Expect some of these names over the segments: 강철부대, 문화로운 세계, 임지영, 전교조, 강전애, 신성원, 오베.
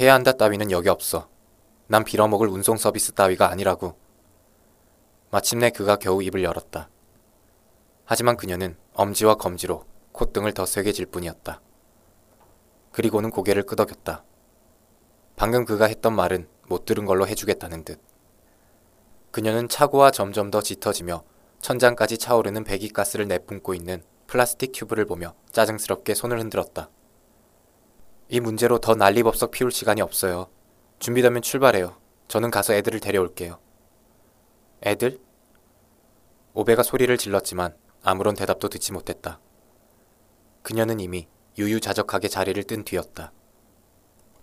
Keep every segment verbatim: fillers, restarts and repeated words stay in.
해야 한다 따위는 여기 없어. 난 빌어먹을 운송 서비스 따위가 아니라고. 마침내 그가 겨우 입을 열었다. 하지만 그녀는 엄지와 검지로 콧등을 더 세게 질 뿐이었다. 그리고는 고개를 끄덕였다. 방금 그가 했던 말은 못 들은 걸로 해주겠다는 듯. 그녀는 차고와 점점 더 짙어지며 천장까지 차오르는 배기가스를 내뿜고 있는 플라스틱 튜브를 보며 짜증스럽게 손을 흔들었다. 이 문제로 더 난리법석 피울 시간이 없어요. 준비되면 출발해요. 저는 가서 애들을 데려올게요. 애들? 오베가 소리를 질렀지만 아무런 대답도 듣지 못했다. 그녀는 이미 유유자적하게 자리를 뜬 뒤였다.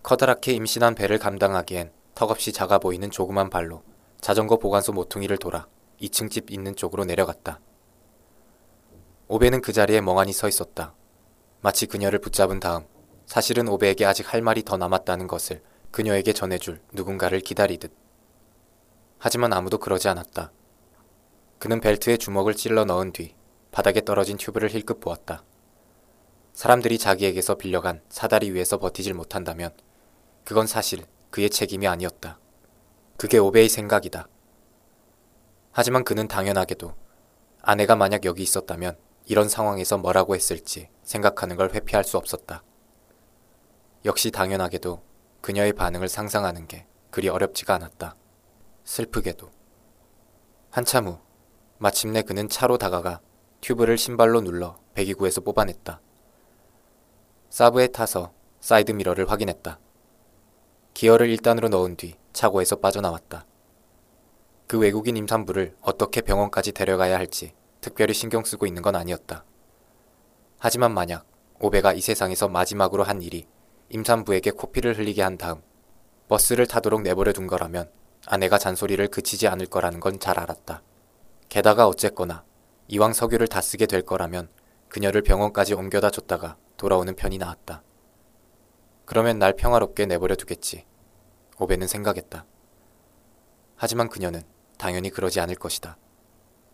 커다랗게 임신한 배를 감당하기엔 턱없이 작아 보이는 조그만 발로 자전거 보관소 모퉁이를 돌아 이 층 집 있는 쪽으로 내려갔다. 오베는 그 자리에 멍하니 서 있었다. 마치 그녀를 붙잡은 다음 사실은 오베에게 아직 할 말이 더 남았다는 것을 그녀에게 전해줄 누군가를 기다리듯. 하지만 아무도 그러지 않았다. 그는 벨트에 주먹을 찔러 넣은 뒤 바닥에 떨어진 튜브를 힐끗 보았다. 사람들이 자기에게서 빌려간 사다리 위에서 버티질 못한다면 그건 사실 그의 책임이 아니었다. 그게 오베의 생각이다. 하지만 그는 당연하게도 아내가 만약 여기 있었다면 이런 상황에서 뭐라고 했을지 생각하는 걸 회피할 수 없었다. 역시 당연하게도 그녀의 반응을 상상하는 게 그리 어렵지가 않았다. 슬프게도. 한참 후 마침내 그는 차로 다가가 튜브를 신발로 눌러 배기구에서 뽑아냈다. 사브에 타서 사이드 미러를 확인했다. 기어를 일 단으로 넣은 뒤 차고에서 빠져나왔다. 그 외국인 임산부를 어떻게 병원까지 데려가야 할지 특별히 신경 쓰고 있는 건 아니었다. 하지만 만약 오베가 이 세상에서 마지막으로 한 일이 임산부에게 코피를 흘리게 한 다음 버스를 타도록 내버려 둔 거라면 아내가 잔소리를 그치지 않을 거라는 건 잘 알았다. 게다가 어쨌거나 이왕 석유를 다 쓰게 될 거라면 그녀를 병원까지 옮겨다 줬다가 돌아오는 편이 나았다. 그러면 날 평화롭게 내버려 두겠지. 오베는 생각했다. 하지만 그녀는 당연히 그러지 않을 것이다.